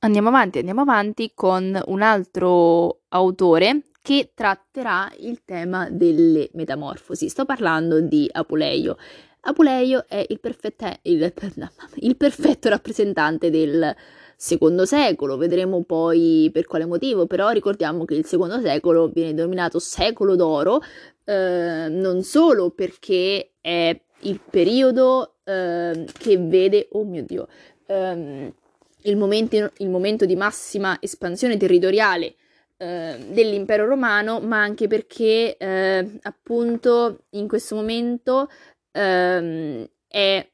Andiamo avanti con un altro autore che tratterà il tema delle metamorfosi. Sto parlando di Apuleio. Apuleio è il perfetto rappresentante del secondo secolo, vedremo poi per quale motivo, però ricordiamo che il secondo secolo viene denominato secolo d'oro, non solo perché è il periodo che vede, il momento di massima espansione territoriale dell'impero romano, ma anche perché appunto in questo momento è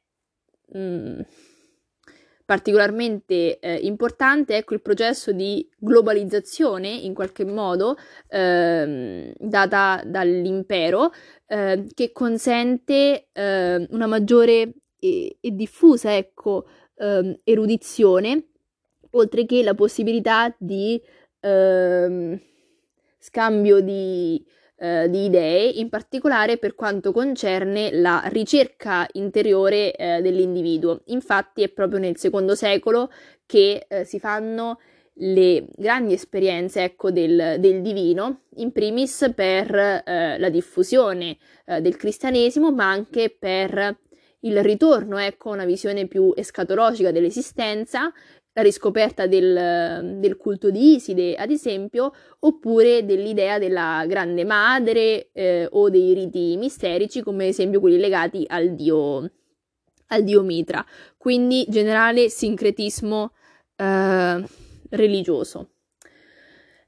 particolarmente importante, ecco, il processo di globalizzazione in qualche modo data dall'impero che consente una maggiore e diffusa, ecco, erudizione, oltre che la possibilità di scambio di idee, in particolare per quanto concerne la ricerca interiore dell'individuo. Infatti è proprio nel secondo secolo che si fanno le grandi esperienze, ecco, del divino, in primis per la diffusione del cristianesimo, ma anche per il ritorno, ecco, a una visione più escatologica dell'esistenza, la riscoperta del culto di Iside, ad esempio, oppure dell'idea della grande madre o dei riti misterici, come ad esempio quelli legati al dio Mitra. Quindi generale sincretismo religioso.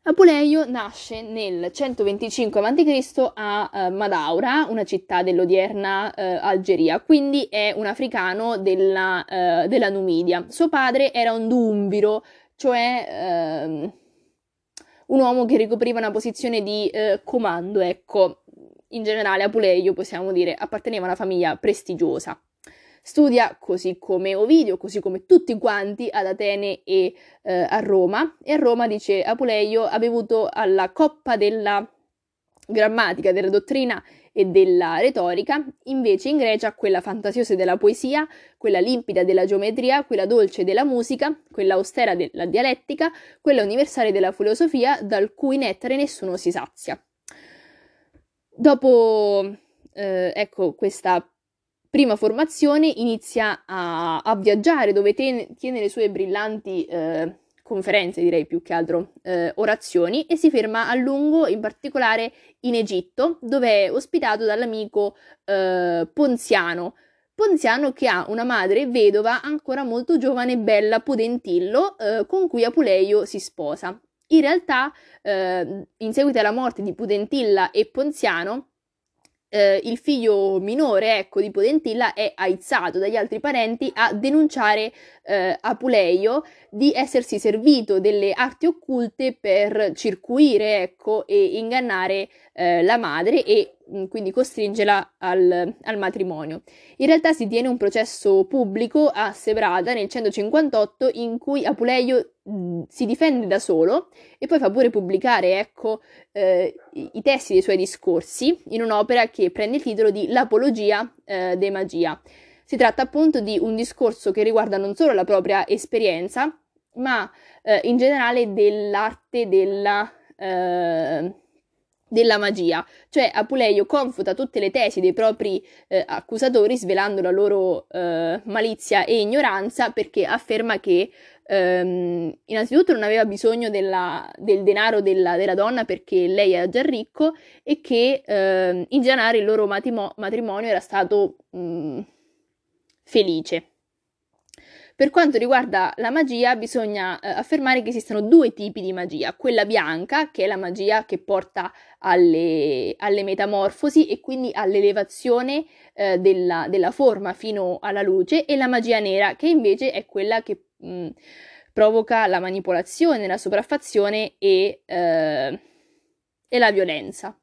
Apuleio nasce nel 125 a.C. a Madaura, una città dell'odierna Algeria, quindi è un africano della Numidia. Suo padre era un duumbiro, cioè un uomo che ricopriva una posizione di comando, ecco. In generale Apuleio, possiamo dire, apparteneva a una famiglia prestigiosa. Studia, così come Ovidio, così come tutti quanti, ad Atene e a Roma. E a Roma, dice Apuleio, ha bevuto alla coppa della grammatica, della dottrina e della retorica, invece in Grecia quella fantasiosa della poesia, quella limpida della geometria, quella dolce della musica, quella austera della dialettica, quella universale della filosofia, dal cui nettare nessuno si sazia. Dopo, ecco, questa prima formazione, inizia a viaggiare, dove tiene le sue brillanti conferenze, direi più che altro orazioni, e si ferma a lungo, in particolare in Egitto, dove è ospitato dall'amico Ponziano, che ha una madre vedova ancora molto giovane e bella, Pudentillo, con cui Apuleio si sposa. In realtà, in seguito alla morte di Pudentilla e Ponziano, il figlio minore, ecco, di Pudentilla è aizzato dagli altri parenti a denunciare Apuleio di essersi servito delle arti occulte per circuire, ecco, e ingannare la madre e quindi costringerla al matrimonio. In realtà si tiene un processo pubblico a Sebrada nel 158 in cui Apuleio si difende da solo e poi fa pure pubblicare, ecco, i testi dei suoi discorsi in un'opera che prende il titolo di L'Apologia de Magia. Si tratta appunto di un discorso che riguarda non solo la propria esperienza, ma in generale dell'arte della magia, cioè Apuleio confuta tutte le tesi dei propri accusatori, svelando la loro malizia e ignoranza, perché afferma che innanzitutto non aveva bisogno del denaro della donna, perché lei era già ricco, e che in generale il loro matrimonio era stato felice. Per quanto riguarda la magia, bisogna affermare che esistono due tipi di magia: quella bianca, che è la magia che porta alle metamorfosi e quindi all'elevazione della forma fino alla luce, e la magia nera, che invece è quella che provoca la manipolazione, la sopraffazione e la violenza.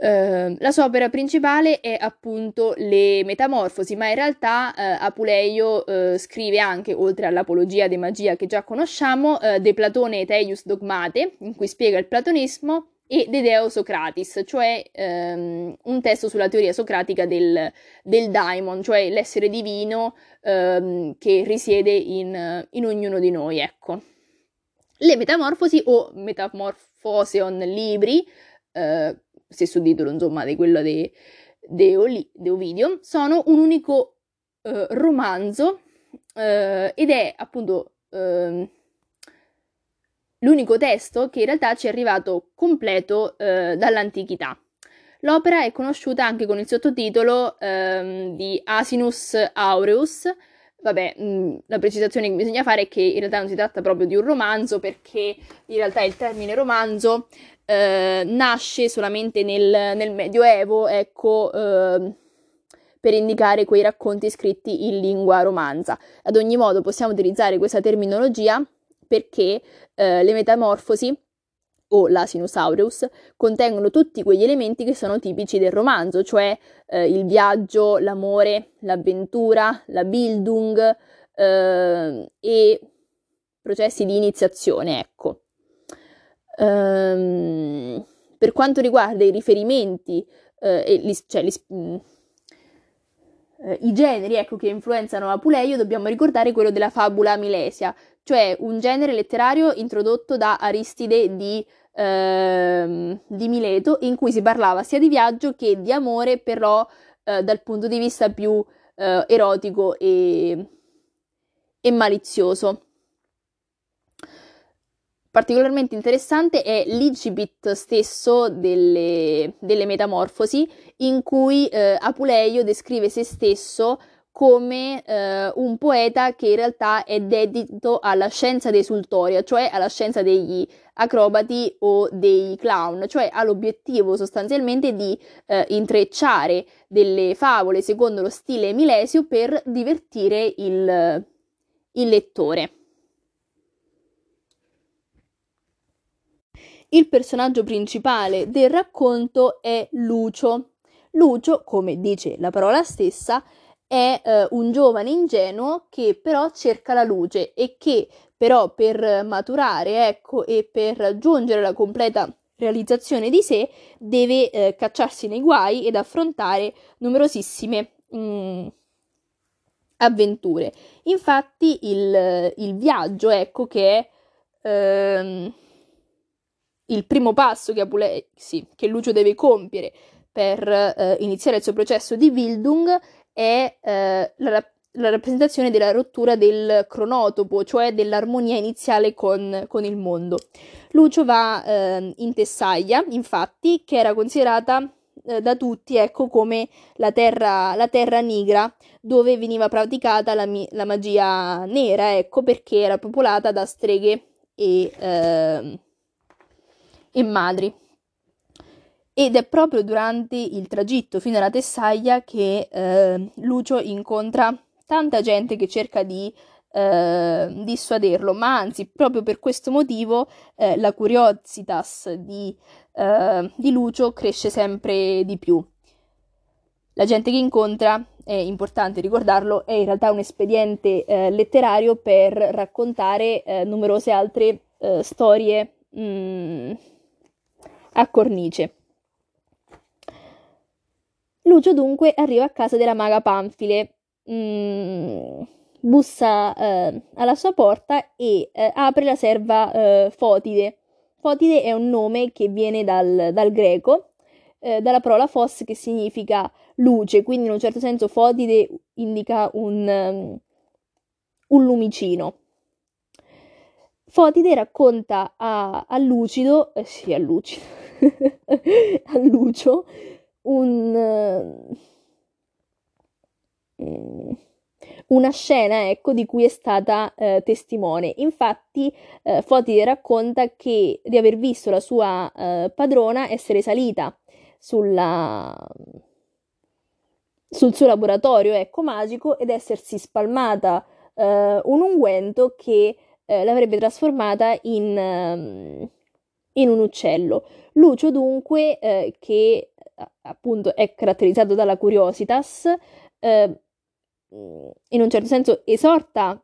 La sua opera principale è appunto Le Metamorfosi, ma in realtà Apuleio scrive anche, oltre all'Apologia de Magia che già conosciamo, De Platone et eius dogmate, in cui spiega il platonismo, e De Deo Socratis, cioè un testo sulla teoria socratica del daimon, cioè l'essere divino che risiede in ognuno di noi, ecco. Le Metamorfosi o Metamorphoseon libri, stesso titolo insomma di quello di Ovidio, sono un unico romanzo ed è appunto l'unico testo che in realtà ci è arrivato completo dall'antichità. L'opera è conosciuta anche con il sottotitolo di Asinus Aureus. Vabbè, la precisazione che bisogna fare è che in realtà non si tratta proprio di un romanzo, perché in realtà il termine romanzo nasce solamente nel Medioevo, ecco, per indicare quei racconti scritti in lingua romanza. Ad ogni modo possiamo utilizzare questa terminologia perché le Metamorfosi o l'Asinus Aureus contengono tutti quegli elementi che sono tipici del romanzo, cioè il viaggio, l'amore, l'avventura, la Bildung e processi di iniziazione, ecco. Per quanto riguarda i riferimenti, i generi, ecco, che influenzano Apuleio, dobbiamo ricordare quello della fabula Milesia, cioè un genere letterario introdotto da Aristide di Mileto, in cui si parlava sia di viaggio che di amore, però dal punto di vista più erotico e malizioso. Particolarmente interessante è l'icipit stesso delle Metamorfosi, in cui Apuleio descrive se stesso come un poeta che in realtà è dedito alla scienza desultoria, cioè alla scienza degli acrobati o dei clown, cioè all'obiettivo sostanzialmente di intrecciare delle favole secondo lo stile milesio per divertire il lettore. Il personaggio principale del racconto è Lucio. Lucio, come dice la parola stessa, è un giovane ingenuo che però cerca la luce e che però per maturare, ecco, e per raggiungere la completa realizzazione di sé deve cacciarsi nei guai ed affrontare numerosissime avventure. Infatti il viaggio, ecco, che è il primo passo che Lucio deve compiere per iniziare il suo processo di Bildung è la rappresentazione della rottura del cronotopo, cioè dell'armonia iniziale con il mondo. Lucio va in Tessaglia, infatti, che era considerata da tutti, ecco, come la terra nigra, dove veniva praticata la magia nera, ecco, perché era popolata da streghe e madri. Ed è proprio durante il tragitto fino alla Tessaglia che Lucio incontra tanta gente che cerca di dissuaderlo, ma anzi proprio per questo motivo la curiositas di Lucio cresce sempre di più. La gente che incontra, è importante ricordarlo, è in realtà un espediente letterario per raccontare numerose altre storie a cornice. Lucio dunque arriva a casa della maga Panfile, bussa alla sua porta e apre la serva Fotide. Fotide è un nome che viene dal greco, dalla parola fos, che significa luce, quindi in un certo senso Fotide indica un lumicino. Fotide racconta a Lucio una scena, ecco, di cui è stata testimone. Infatti Fotide racconta che di aver visto la sua padrona essere salita sul suo laboratorio, ecco, magico, ed essersi spalmata un unguento che l'avrebbe trasformata in un uccello. Lucio dunque, che appunto è caratterizzato dalla curiositas, in un certo senso esorta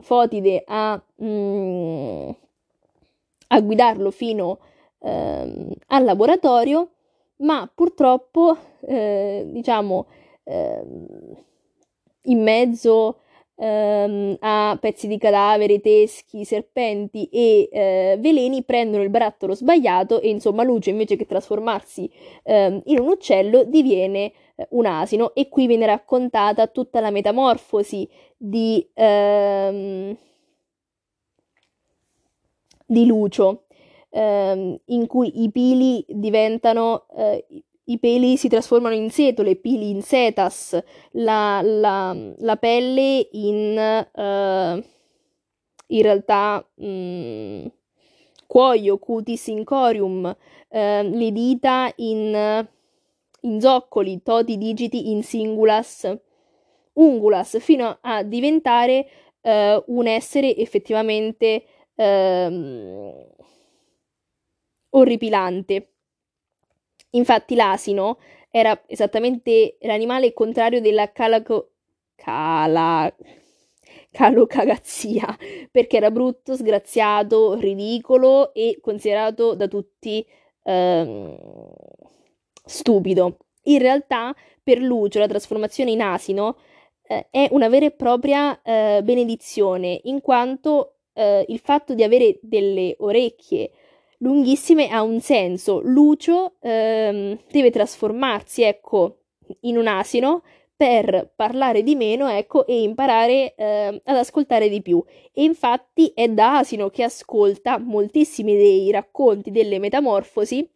Fotide a guidarlo fino al laboratorio, ma purtroppo, in mezzo a pezzi di cadaveri, teschi, serpenti e veleni, prendono il barattolo sbagliato e insomma Lucio, invece che trasformarsi in un uccello, diviene un asino, e qui viene raccontata tutta la metamorfosi di Lucio, in cui i pili diventano i peli si trasformano in setole, pili in setas, la pelle in realtà cuoio, cutis in corium, le dita in zoccoli, toti digiti in singulas, ungulas, fino a diventare un essere effettivamente orripilante. Infatti l'asino era esattamente l'animale contrario della calocagazia, perché era brutto, sgraziato, ridicolo e considerato da tutti stupido. In realtà per Lucio la trasformazione in asino è una vera e propria benedizione, in quanto il fatto di avere delle orecchie lunghissime ha un senso. Lucio deve trasformarsi, in un asino per parlare di meno, e imparare ad ascoltare di più. E infatti è da asino che ascolta moltissimi dei racconti delle metamorfosi,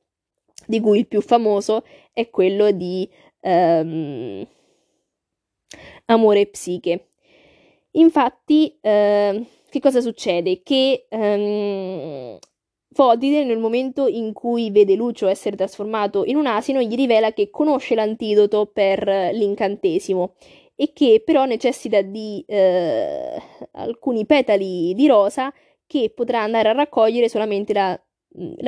di cui il più famoso è quello di Amore e Psiche. Infatti, che cosa succede? Che Fotide, nel momento in cui vede Lucio essere trasformato in un asino, gli rivela che conosce l'antidoto per l'incantesimo e che però necessita di alcuni petali di rosa che potrà andare a raccogliere solamente la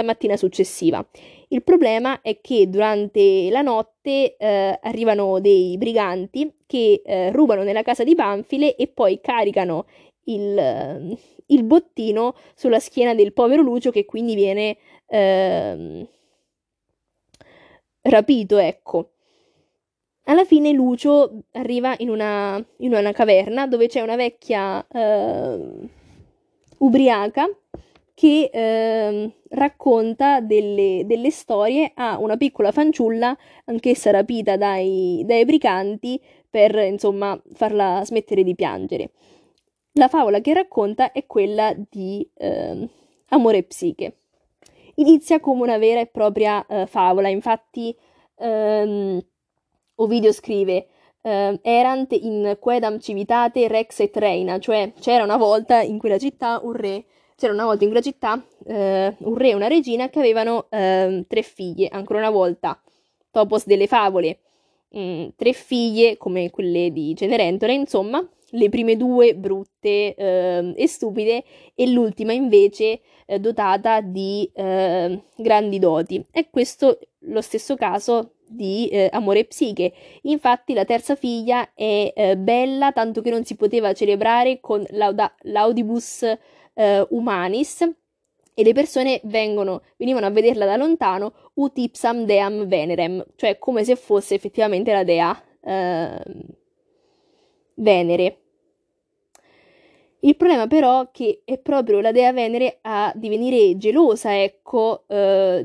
mattina successiva. Il problema è che durante la notte arrivano dei briganti che rubano nella casa di Panfile e poi caricano il bottino sulla schiena del povero Lucio, che quindi viene rapito, Alla fine Lucio arriva in una caverna dove c'è una vecchia ubriaca che racconta delle storie a una piccola fanciulla, anch'essa rapita dai briganti, per insomma farla smettere di piangere. La favola che racconta è quella di Amore e Psiche. Inizia come una vera e propria favola. Infatti Ovidio scrive erant in quedam civitate rex et reina, cioè c'era una volta in quella città un re e una regina che avevano 3 figlie. Ancora una volta topos delle favole, 3 figlie come quelle di Cenerentola, insomma. Le prime 2 brutte e stupide, e l'ultima invece dotata di grandi doti. È questo lo stesso caso di Amore e Psiche. Infatti la terza figlia è bella, tanto che non si poteva celebrare con l'audibus humanis, e le persone venivano a vederla da lontano, ut ipsam deam venerem, cioè come se fosse effettivamente la dea Venere. Il problema però è che è proprio la dea Venere a divenire gelosa della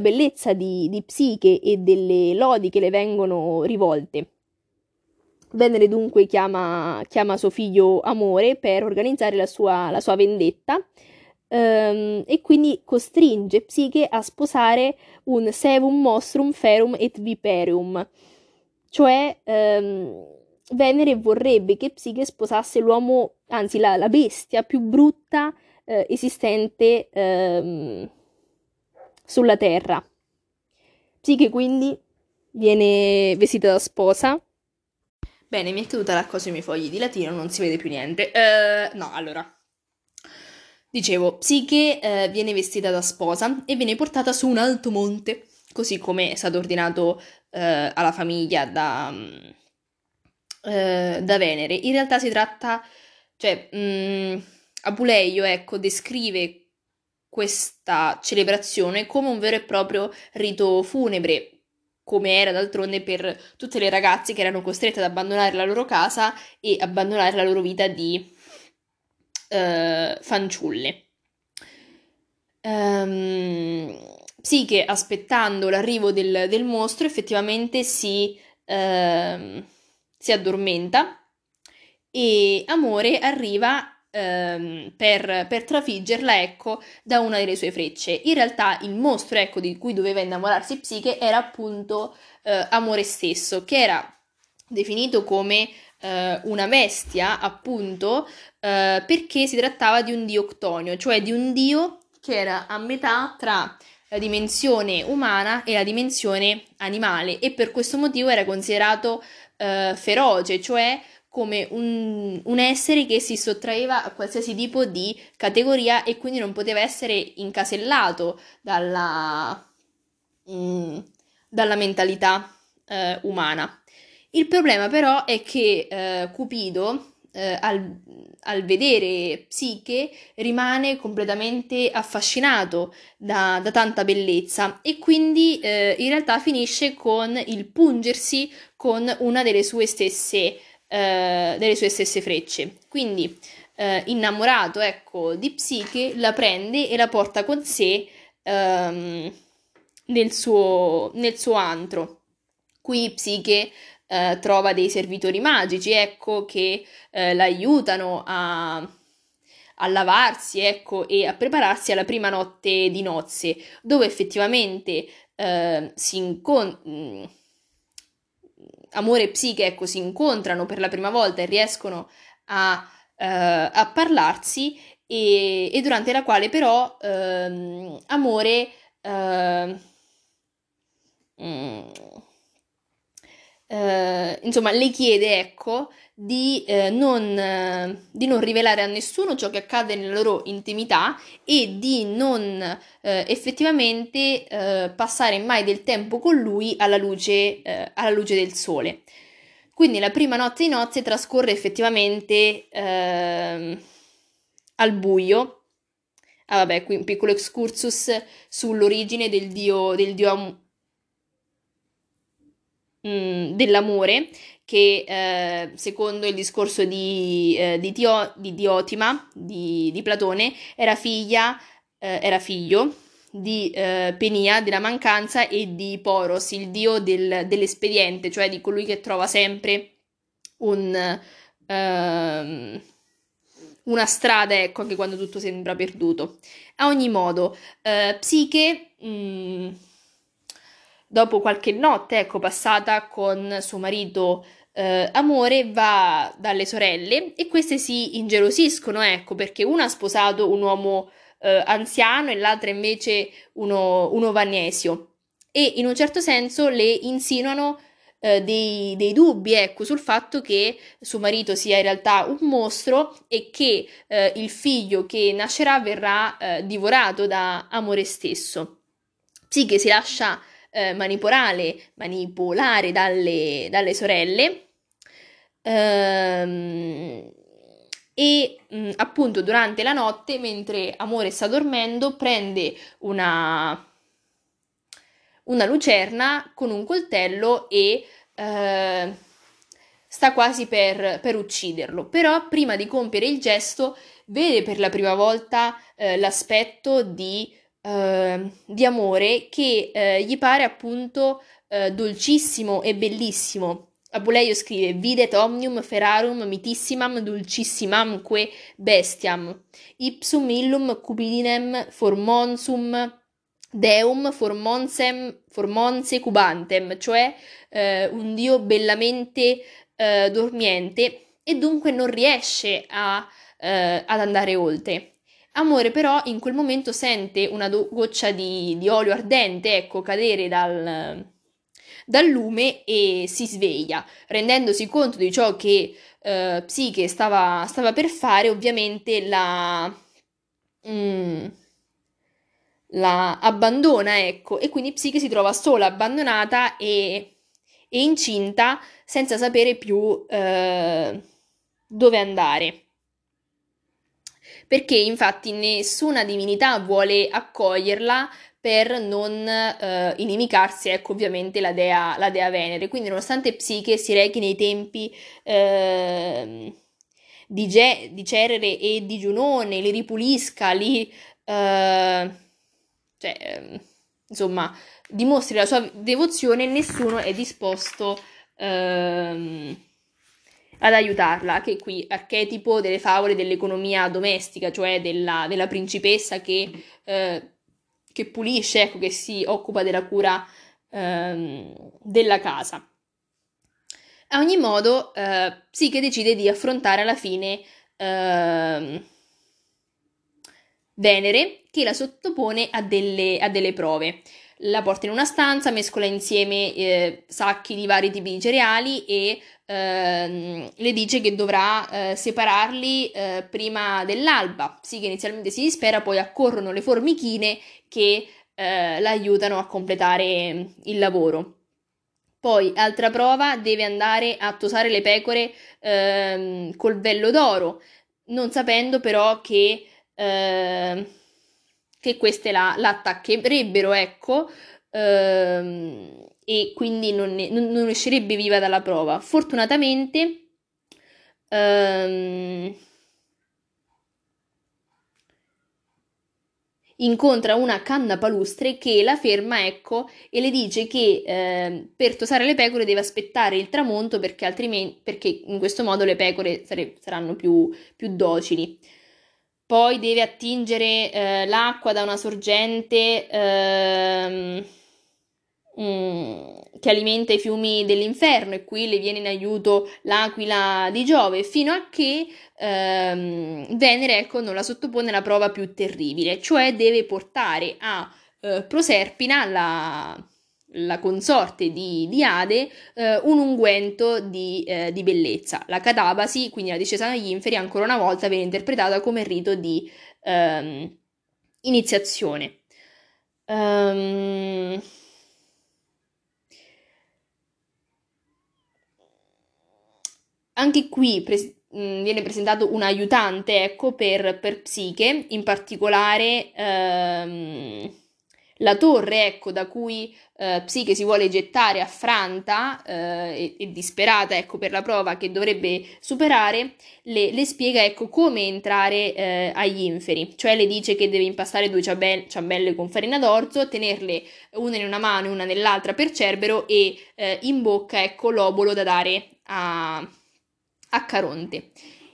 bellezza di Psiche e delle lodi che le vengono rivolte. Venere dunque chiama suo figlio Amore per organizzare la sua vendetta, e quindi costringe Psiche a sposare un sevum mostrum ferum et viperium, cioè Venere vorrebbe che Psiche sposasse la bestia più brutta esistente sulla terra. Psiche quindi viene vestita da sposa. Bene, mi è caduta la cosa sui miei fogli di latino, non si vede più niente. Dicevo, Psiche viene vestita da sposa e viene portata su un alto monte, così come è stato ordinato alla famiglia da Venere. In realtà si tratta, Apuleio, descrive questa celebrazione come un vero e proprio rito funebre, come era d'altronde per tutte le ragazze che erano costrette ad abbandonare la loro casa e abbandonare la loro vita di fanciulle. Psiche, aspettando l'arrivo del mostro, effettivamente si addormenta, e Amore arriva per trafiggerla, ecco, da una delle sue frecce. In realtà il mostro, ecco, di cui doveva innamorarsi Psiche era appunto Amore stesso, che era definito come una bestia, appunto, perché si trattava di un dio octonio, cioè di un dio che era a metà tra la dimensione umana e la dimensione animale, e per questo motivo era considerato feroce, cioè come un essere che si sottraeva a qualsiasi tipo di categoria e quindi non poteva essere incasellato dalla mentalità umana. Il problema però è che Cupido, al vedere Psiche, rimane completamente affascinato da tanta bellezza, e quindi in realtà finisce con il pungersi con una delle sue stesse frecce. Quindi innamorato, ecco, di Psiche, la prende e la porta con sé nel suo antro. Qui Psiche trova dei servitori magici, ecco, che l'aiutano a lavarsi, ecco, e a prepararsi alla prima notte di nozze, dove effettivamente Amore e Psiche, ecco, si incontrano per la prima volta e riescono a parlarsi, e durante la quale però Amore insomma le chiede, ecco, di non rivelare a nessuno ciò che accade nella loro intimità e di non effettivamente passare mai del tempo con lui alla luce del sole. Quindi la prima notte di nozze trascorre effettivamente al buio. Ah vabbè, qui un piccolo excursus sull'origine dell'amore, che secondo il discorso di Diotima di Platone era figlio di Penia, della mancanza, e di Poros, il dio dell'espediente, cioè di colui che trova sempre una strada, ecco, anche quando tutto sembra perduto. A ogni modo, Psiche, dopo qualche notte, ecco, passata con suo marito Amore, va dalle sorelle e queste si ingelosiscono, ecco, perché una ha sposato un uomo anziano e l'altra invece uno vanesio, e in un certo senso le insinuano dei dubbi, ecco, sul fatto che suo marito sia in realtà un mostro e che il figlio che nascerà verrà divorato da Amore stesso. Psiche si lascia manipolare dalle sorelle, e appunto durante la notte, mentre Amore sta dormendo, prende una lucerna con un coltello e sta quasi per ucciderlo. Però prima di compiere il gesto vede per la prima volta l'aspetto di Amore, che gli pare appunto dolcissimo e bellissimo. Apuleio scrive: videt omnium ferarum mitissimam dulcissimamque bestiam ipsum illum cupidinem formonsum deum formonse cubantem, cioè un dio bellamente dormiente, e dunque non riesce ad andare oltre. Amore però in quel momento sente una goccia di olio ardente, ecco, cadere dal lume, e si sveglia, rendendosi conto di ciò che Psiche stava per fare. Ovviamente la abbandona, ecco, e quindi Psiche si trova sola, abbandonata e incinta, senza sapere più dove andare. perché infatti nessuna divinità vuole accoglierla per non inimicarsi, ecco, ovviamente la dea Venere. Quindi nonostante Psiche si rechi nei tempi di Cerere e di Giunone, li ripulisca, insomma, dimostri la sua devozione, nessuno è disposto ad aiutarla, che qui archetipo delle favole dell'economia domestica, cioè della principessa che pulisce, ecco, che si occupa della cura della casa. A ogni modo, Psiche decide di affrontare alla fine Venere, che la sottopone a delle prove. La porta in una stanza, mescola insieme sacchi di vari tipi di cereali e le dice che dovrà separarli prima dell'alba. Psiche inizialmente si dispera, poi accorrono le formichine che l'aiutano a completare il lavoro. Poi, altra prova, deve andare a tosare le pecore col vello d'oro, non sapendo però che queste la attaccherebbero, ecco, e quindi non uscirebbe viva dalla prova. Fortunatamente incontra una cannapalustre che la ferma, ecco, e le dice che per tosare le pecore deve aspettare il tramonto, perché in questo modo le pecore saranno più docili. Poi deve attingere l'acqua da una sorgente che alimenta i fiumi dell'inferno, e qui le viene in aiuto l'aquila di Giove, fino a che Venere, ecco, non la sottopone alla prova più terribile, cioè deve portare a Proserpina, la consorte di Ade, un unguento di bellezza. La catabasi, quindi la discesa agli inferi, ancora una volta viene interpretata come rito di iniziazione. Anche qui viene presentato un aiutante, ecco, per Psiche, in particolare la torre, ecco, da cui Psiche si vuole gettare affranta e disperata, ecco, per la prova che dovrebbe superare, le spiega, ecco, come entrare agli inferi, cioè le dice che deve impastare due ciambelle con farina d'orzo, tenerle una in una mano e una nell'altra per Cerbero, e in bocca, ecco, l'obolo da dare a Caronte.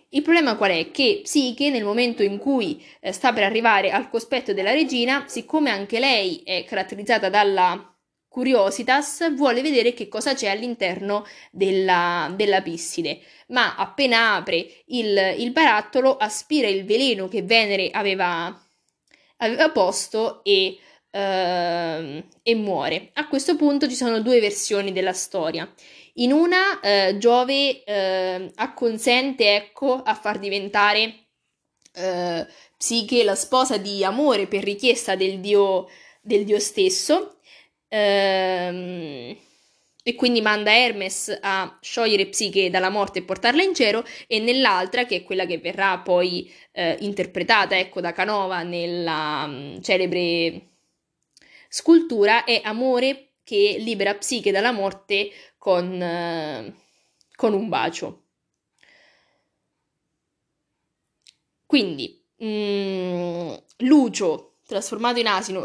Il problema qual è? Che Psiche, nel momento in cui sta per arrivare al cospetto della regina, siccome anche lei è caratterizzata dalla curiositas, vuole vedere che cosa c'è all'interno della pisside, ma appena apre il barattolo aspira il veleno che Venere aveva posto e muore. A questo punto ci sono due versioni della storia. In una Giove acconsente, ecco, a far diventare Psiche la sposa di Amore per richiesta del dio stesso, e quindi manda Hermes a sciogliere Psiche dalla morte e portarla in cielo, e nell'altra, che è quella che verrà poi interpretata, ecco, da Canova nella celebre scultura, è Amore che libera Psiche dalla morte con un bacio. Quindi Lucio, trasformato in asino,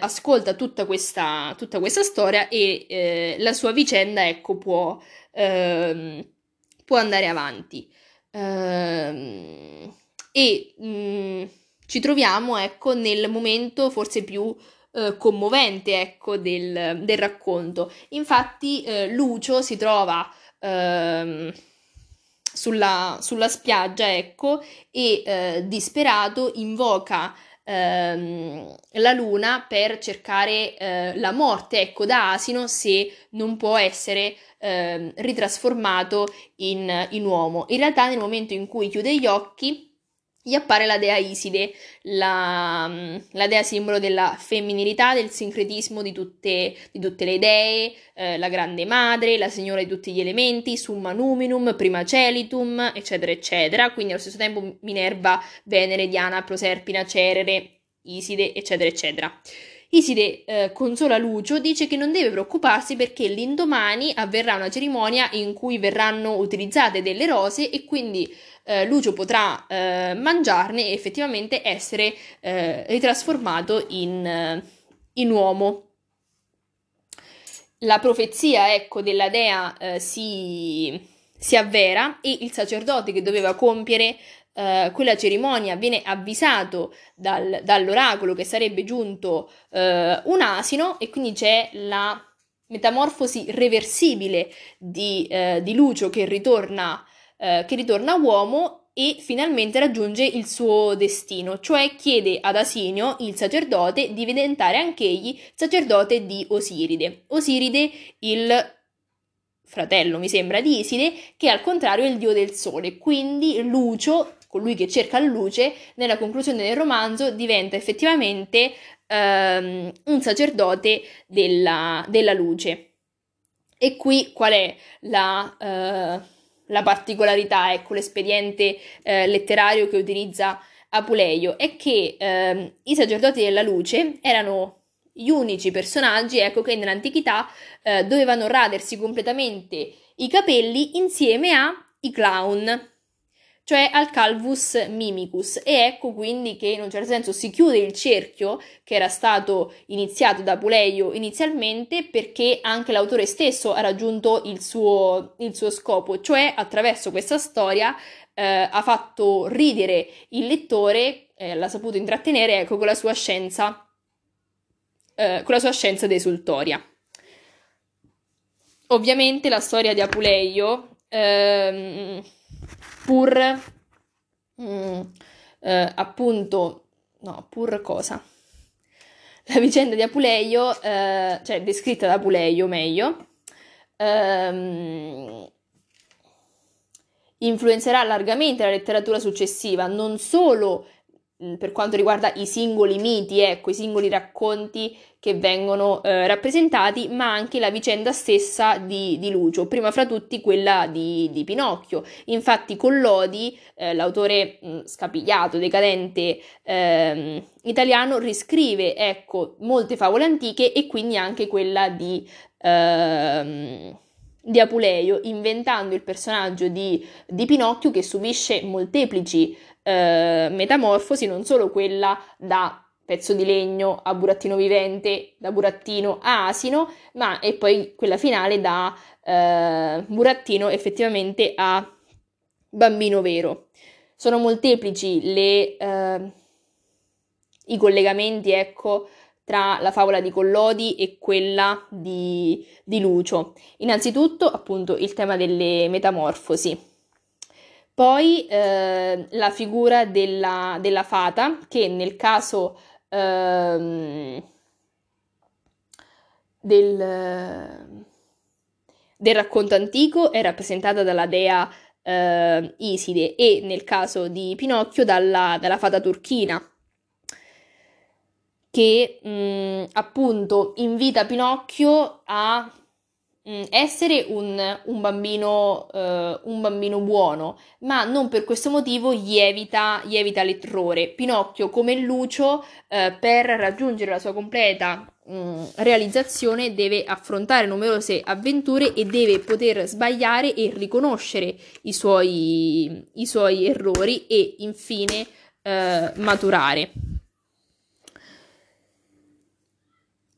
ascolta tutta questa storia, e la sua vicenda, ecco, può andare avanti, e ci troviamo, ecco, nel momento forse più commovente, ecco, del racconto. Infatti Lucio si trova sulla spiaggia, ecco, e disperato invoca la luna per cercare la morte, ecco, da asino, se non può essere ritrasformato in uomo. In realtà, nel momento in cui chiude gli occhi, gli appare la dea Iside, la dea simbolo della femminilità, del sincretismo di tutte le dee, la grande madre, la signora di tutti gli elementi, summa numinum, prima celitum, eccetera, eccetera. Quindi allo stesso tempo Minerva, Venere, Diana, Proserpina, Cerere, Iside, eccetera, eccetera. Iside consola Lucio, dice che non deve preoccuparsi perché l'indomani avverrà una cerimonia in cui verranno utilizzate delle rose e quindi Lucio potrà mangiarne e effettivamente essere ritrasformato in uomo. La profezia, ecco, della dea si avvera e il sacerdote che doveva compiere quella cerimonia viene avvisato dall'oracolo che sarebbe giunto un asino, e quindi c'è la metamorfosi reversibile di Lucio che ritorna uomo e finalmente raggiunge il suo destino, cioè chiede ad Asinio, il sacerdote, di diventare anch'egli sacerdote di Osiride. Osiride, il fratello, mi sembra, di Iside, che al contrario è il dio del sole, quindi Lucio, colui che cerca la luce, nella conclusione del romanzo diventa effettivamente un sacerdote della luce. E qui qual è la particolarità, ecco, l'espediente letterario che utilizza Apuleio? È che i sacerdoti della luce erano gli unici personaggi, ecco, che nell'antichità dovevano radersi completamente i capelli insieme ai clown, cioè al Calvus Mimicus, e ecco quindi che in un certo senso si chiude il cerchio che era stato iniziato da Apuleio inizialmente, perché anche l'autore stesso ha raggiunto il suo scopo, cioè attraverso questa storia ha fatto ridere il lettore, l'ha saputo intrattenere, ecco, con la sua scienza desultoria. Ovviamente la storia di Apuleio, la vicenda di Apuleio, cioè descritta da Apuleio meglio, influenzerà largamente la letteratura successiva, non solo per quanto riguarda i singoli miti, ecco, i singoli racconti che vengono rappresentati, ma anche la vicenda stessa di Lucio, prima fra tutti quella di Pinocchio. Infatti Collodi, l'autore scapigliato, decadente italiano, riscrive, ecco, molte favole antiche e quindi anche quella di Apuleio, inventando il personaggio di Pinocchio, che subisce molteplici metamorfosi, non solo quella da pezzo di legno a burattino vivente, da burattino a asino, ma e poi quella finale da burattino effettivamente a bambino vero. Sono molteplici i collegamenti, ecco, tra la favola di Collodi e quella di Lucio. Innanzitutto, appunto, il tema delle metamorfosi. Poi la figura della fata, che nel caso del racconto antico è rappresentata dalla dea Iside e nel caso di Pinocchio dalla fata turchina, che appunto invita Pinocchio a essere un bambino buono, ma non per questo motivo gli evita l'errore. Pinocchio, come Lucio, per raggiungere la sua completa realizzazione deve affrontare numerose avventure e deve poter sbagliare e riconoscere i suoi errori e infine maturare.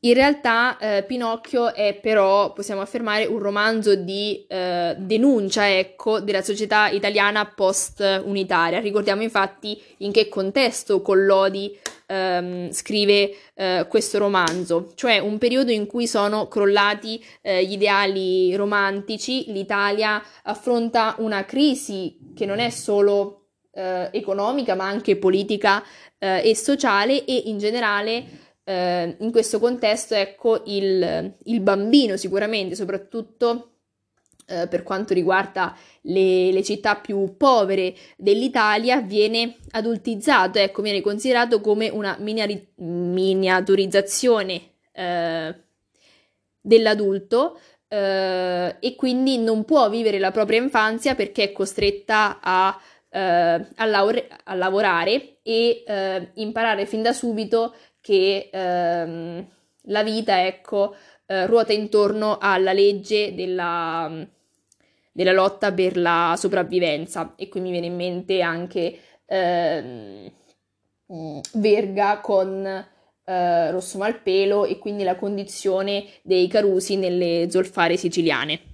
In realtà Pinocchio è però, possiamo affermare, un romanzo di denuncia, ecco, della società italiana post-unitaria. Ricordiamo infatti in che contesto Collodi scrive questo romanzo, cioè un periodo in cui sono crollati gli ideali romantici, l'Italia affronta una crisi che non è solo economica, ma anche politica e sociale, e in generale in questo contesto, ecco, il bambino sicuramente, soprattutto per quanto riguarda le città più povere dell'Italia, viene adultizzato, ecco, viene considerato come una miniaturizzazione dell'adulto, e quindi non può vivere la propria infanzia perché è costretta a lavorare e imparare fin da subito che la vita, ecco, ruota intorno alla legge della lotta per la sopravvivenza. E qui mi viene in mente anche Verga con Rosso Malpelo e quindi la condizione dei Carusi nelle zolfare siciliane.